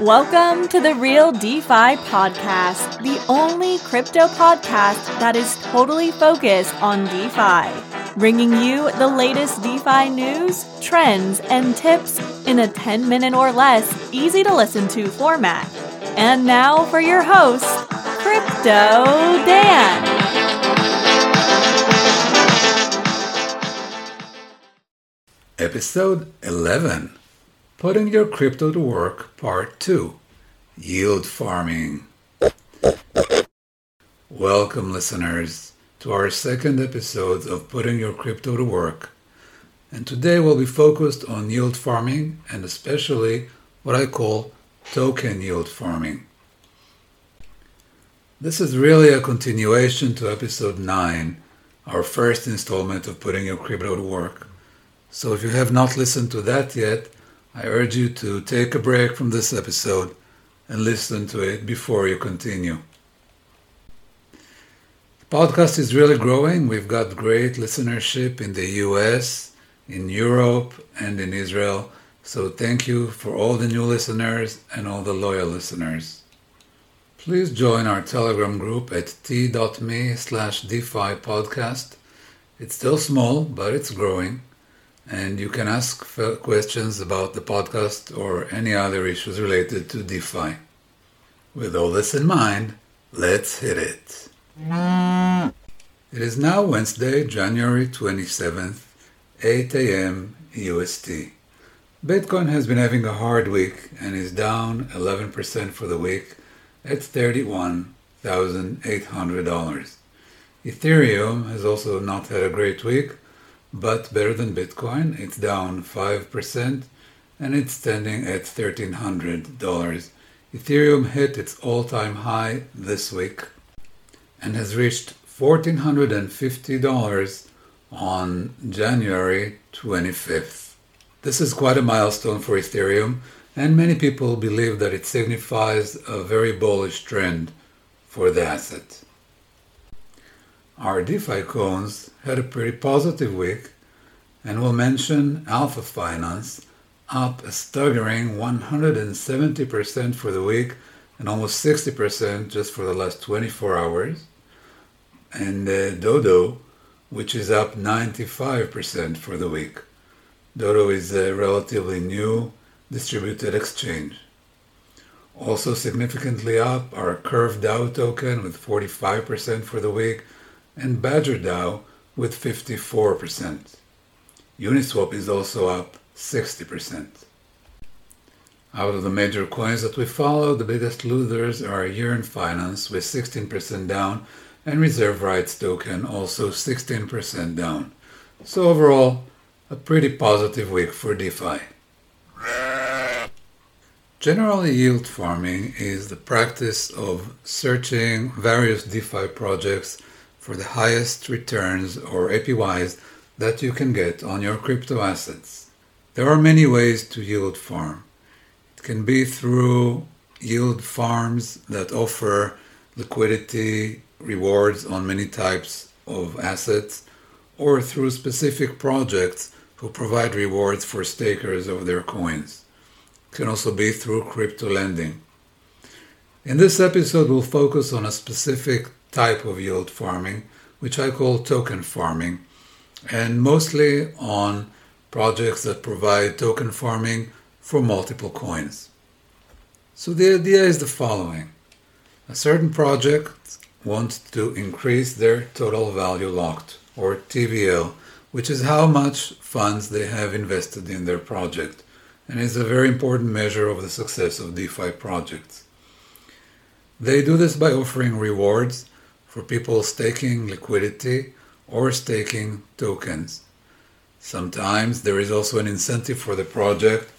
Welcome to the Real DeFi Podcast, the only crypto podcast that is totally focused on DeFi, bringing you the latest DeFi news, trends, and tips in a 10-minute or less easy-to-listen-to format. And now for your host, Crypto Dan. Episode 11, Putting Your Crypto to Work, Part 2, Yield Farming. Welcome, listeners, to our second episode of Putting Your Crypto to Work. And today we'll be focused on yield farming, and especially what I call token yield farming. This is really a continuation to Episode 9, our first installment of Putting Your Crypto to Work. So if you have not listened to that yet, I urge you to take a break from this episode and listen to it before you continue. The podcast is really growing. We've got great listenership in the US, in Europe, and in Israel. So thank you for all the new listeners and all the loyal listeners. Please join our Telegram group at t.me/DeFi podcast. It's still small, but it's growing. And you can ask questions about the podcast or any other issues related to DeFi. With all this in mind, let's hit it. It is now Wednesday, January 27th, 8 a.m. UST. Bitcoin has been having a hard week and is down 11% for the week at $31,800. Ethereum has also not had a great week, but better than Bitcoin. It's down 5% and it's standing at $1,300. Ethereum hit its all-time high this week and has reached $1,450 on January 25th. This is quite a milestone for Ethereum, and many people believe that it signifies a very bullish trend for the asset. Our DeFi coins had a pretty positive week, and we'll mention Alpha Finance, up a staggering 170% for the week and almost 60% just for the last 24 hours, and DODO, which is up 95% for the week. DODO is a relatively new distributed exchange. Also significantly up are Curve DAO token with 45% for the week, and BadgerDAO with 54%. Uniswap is also up 60%. Out of the major coins that we follow, the biggest losers are Yearn Finance with 16% down and Reserve Rights Token also 16% down. So overall, a pretty positive week for DeFi. Generally, yield farming is the practice of searching various DeFi projects for the highest returns or APYs that you can get on your crypto assets. There are many ways to yield farm. It can be through yield farms that offer liquidity rewards on many types of assets, or through specific projects who provide rewards for stakers of their coins. It can also be through crypto lending. In this episode, we'll focus on a specific type of yield farming, which I call token farming, and mostly on projects that provide token farming for multiple coins. So the idea is the following. A certain project wants to increase their total value locked, or TVL, which is how much funds they have invested in their project, and is a very important measure of the success of DeFi projects. They do this by offering rewards for people staking liquidity or staking tokens. Sometimes there is also an incentive for the project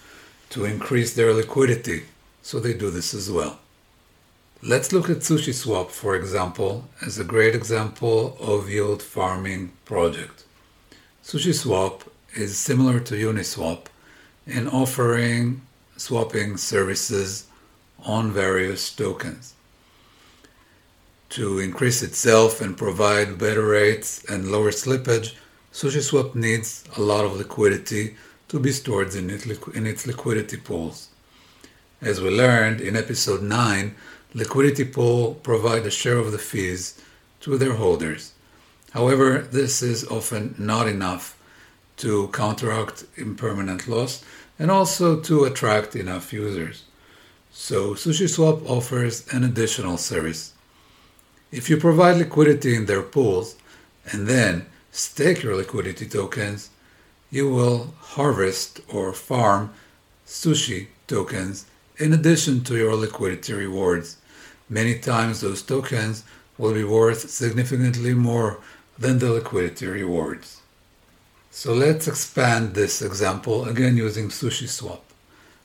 to increase their liquidity, so they do this as well. Let's look at SushiSwap, for example, as a great example of yield farming project. SushiSwap is similar to Uniswap in offering swapping services on various tokens. To increase itself and provide better rates and lower slippage, SushiSwap needs a lot of liquidity to be stored in its liquidity pools. As we learned in episode 9, liquidity pools provide a share of the fees to their holders. However, this is often not enough to counteract impermanent loss and also to attract enough users. So SushiSwap offers an additional service. If you provide liquidity in their pools and then stake your liquidity tokens, you will harvest or farm sushi tokens in addition to your liquidity rewards. Many times those tokens will be worth significantly more than the liquidity rewards. So let's expand this example again using SushiSwap.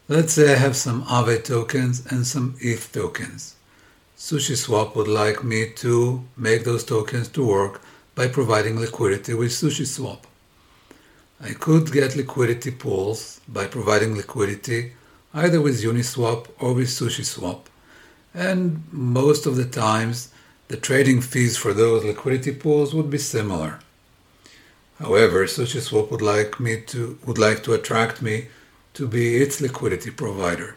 Let's say I have some Aave tokens and some ETH tokens. SushiSwap would like me to make those tokens to work by providing liquidity with SushiSwap. I could get liquidity pools by providing liquidity either with Uniswap or with SushiSwap. And most of the times, the trading fees for those liquidity pools would be similar. However, SushiSwap would like to attract me to be its liquidity provider.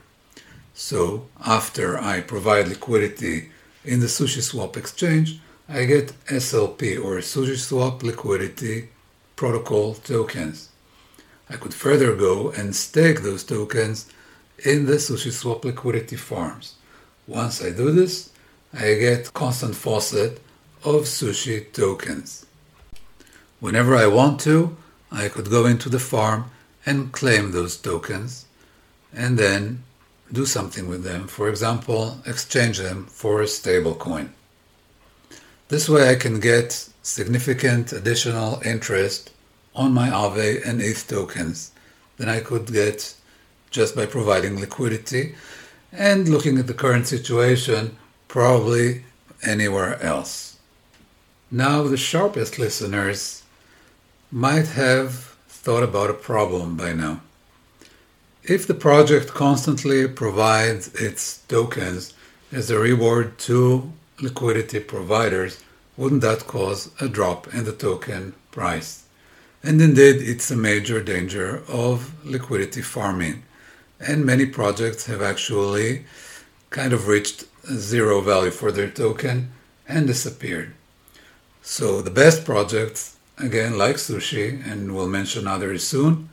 So after I provide liquidity in the SushiSwap exchange, I get SLP or SushiSwap Liquidity Protocol tokens. I could further go and stake those tokens in the SushiSwap liquidity farms. Once I do this, I get constant faucet of sushi tokens. Whenever I want to, I could go into the farm and claim those tokens and then do something with them. For example, exchange them for a stablecoin. This way I can get significant additional interest on my Aave and ETH tokens than I could get just by providing liquidity and, looking at the current situation, probably anywhere else. Now, the sharpest listeners might have thought about a problem by now. If the project constantly provides its tokens as a reward to liquidity providers, wouldn't that cause a drop in the token price? And indeed, it's a major danger of liquidity farming. And many projects have actually kind of reached zero value for their token and disappeared. So the best projects, again, like Sushi, and we'll mention others soon,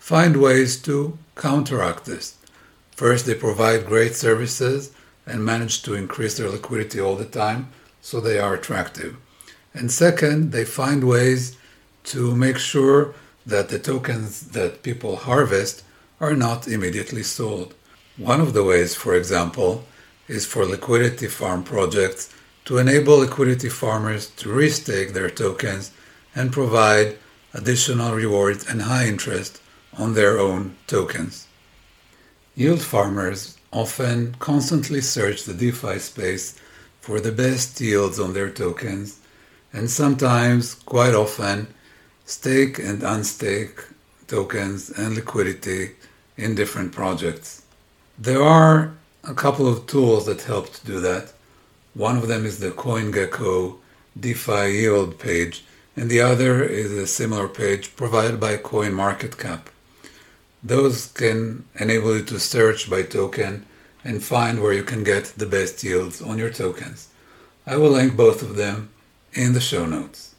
find ways to counteract this. First, they provide great services and manage to increase their liquidity all the time, so they are attractive. And second, they find ways to make sure that the tokens that people harvest are not immediately sold. One of the ways, for example, is for liquidity farm projects to enable liquidity farmers to restake their tokens and provide additional rewards and high interest on their own tokens. Yield farmers often constantly search the DeFi space for the best yields on their tokens, and sometimes, quite often, stake and unstake tokens and liquidity in different projects. There are a couple of tools that help to do that. One of them is the CoinGecko DeFi yield page, and the other is a similar page provided by CoinMarketCap. Those can enable you to search by token and find where you can get the best yields on your tokens. I will link both of them in the show notes.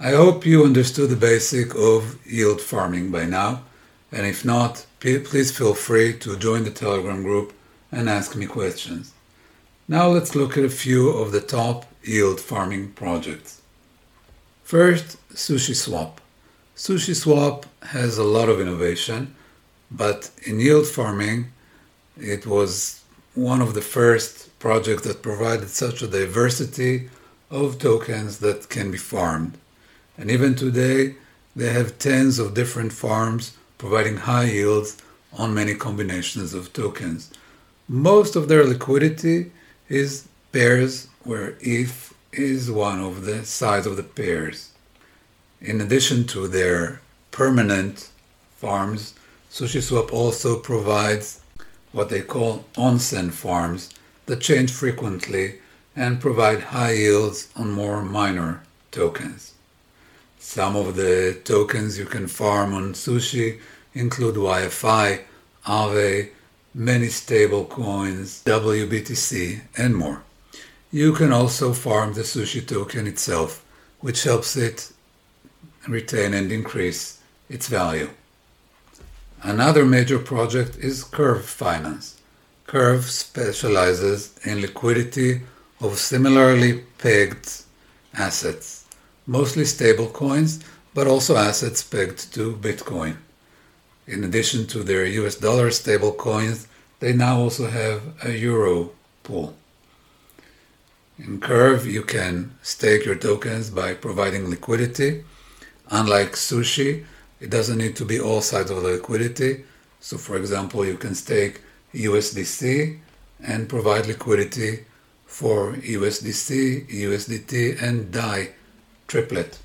I hope you understood the basic of yield farming by now, and if not, please feel free to join the Telegram group and ask me questions. Now let's look at a few of the top yield farming projects. First, SushiSwap. SushiSwap has a lot of innovation, but in yield farming, it was one of the first projects that provided such a diversity of tokens that can be farmed. And even today, they have tens of different farms providing high yields on many combinations of tokens. Most of their liquidity is pairs, where ETH is one of the size of the pairs. In addition to their permanent farms, SushiSwap also provides what they call onsen farms that change frequently and provide high yields on more minor tokens. Some of the tokens you can farm on Sushi include YFI, Aave, many stablecoins, WBTC, and more. You can also farm the Sushi token itself, which helps it retain and increase its value. Another major project is Curve Finance. Curve specializes in liquidity of similarly pegged assets, mostly stablecoins, but also assets pegged to Bitcoin. In addition to their US dollar stablecoins, they now also have a euro pool. In Curve, you can stake your tokens by providing liquidity. Unlike Sushi, it doesn't need to be all sides of the liquidity. So for example, you can stake USDC and provide liquidity for USDC, USDT, and DAI triplet.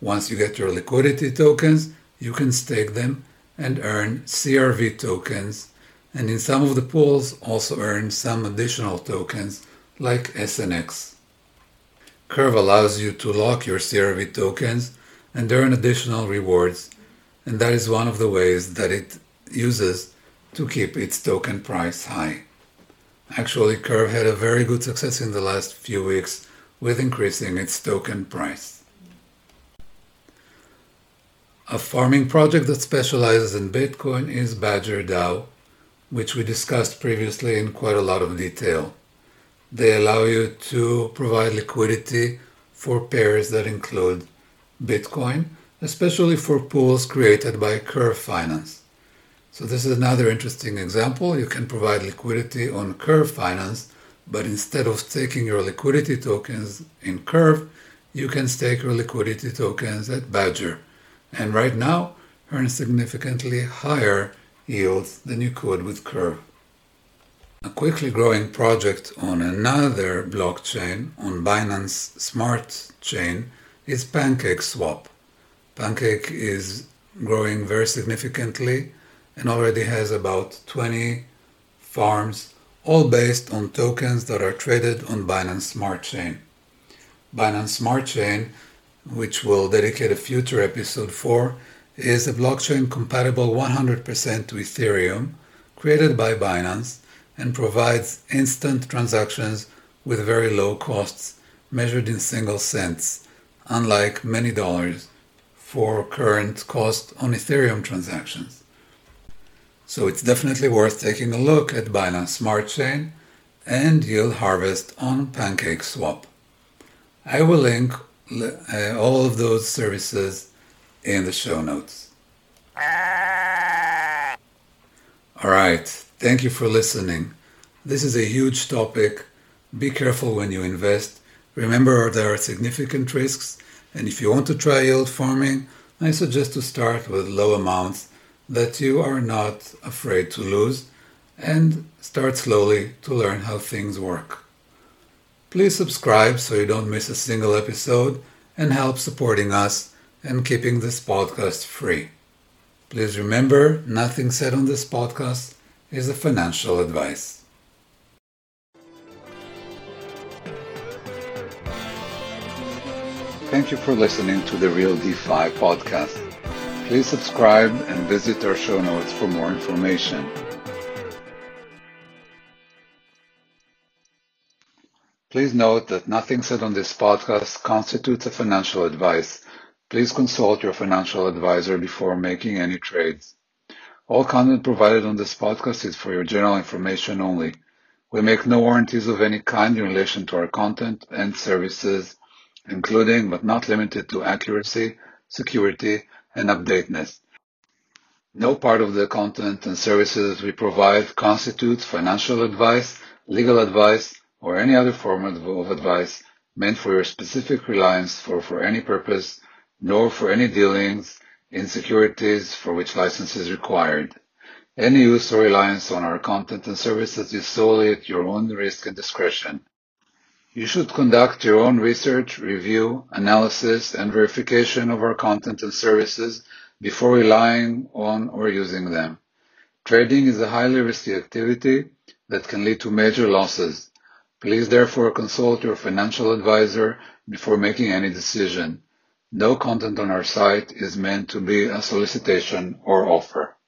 Once you get your liquidity tokens, you can stake them and earn CRV tokens, and in some of the pools also earn some additional tokens like SNX. Curve allows you to lock your CRV tokens and earn additional rewards, and that is one of the ways that it uses to keep its token price high. Actually, Curve had a very good success in the last few weeks with increasing its token price. A farming project that specializes in Bitcoin is BadgerDAO, which we discussed previously in quite a lot of detail. They allow you to provide liquidity for pairs that include Bitcoin, especially for pools created by Curve Finance. So this is another interesting example. You can provide liquidity on Curve Finance, but instead of staking your liquidity tokens in Curve, you can stake your liquidity tokens at Badger. And right now, earn significantly higher yields than you could with Curve. A quickly growing project on another blockchain, on Binance Smart Chain, is PancakeSwap. Pancake is growing very significantly and already has about 20 farms, all based on tokens that are traded on Binance Smart Chain. Binance Smart Chain, which we'll dedicate a future episode for, is a blockchain compatible 100% to Ethereum, created by Binance, and provides instant transactions with very low costs, measured in single cents, unlike many dollars for current cost on Ethereum transactions. So it's definitely worth taking a look at Binance Smart Chain and yield harvest on PancakeSwap. I will link all of those services in the show notes. All right, thank you for listening. This is a huge topic. Be careful when you invest. Remember, there are significant risks, and if you want to try yield farming, I suggest to start with low amounts that you are not afraid to lose, and start slowly to learn how things work. Please subscribe so you don't miss a single episode and help supporting us and keeping this podcast free. Please remember, nothing said on this podcast is a financial advice. Thank you for listening to the Real DeFi Podcast. Please subscribe and visit our show notes for more information. Please note that nothing said on this podcast constitutes a financial advice. Please consult your financial advisor before making any trades. All content provided on this podcast is for your general information only. We make no warranties of any kind in relation to our content and services, including but not limited to accuracy, security, and updateness. No part of the content and services we provide constitutes financial advice, legal advice, or any other form of advice meant for your specific reliance for any purpose, nor for any dealings in securities for which license is required. Any use or reliance on our content and services is solely at your own risk and discretion. You should conduct your own research, review, analysis, and verification of our content and services before relying on or using them. Trading is a highly risky activity that can lead to major losses. Please therefore consult your financial advisor before making any decision. No content on our site is meant to be a solicitation or offer.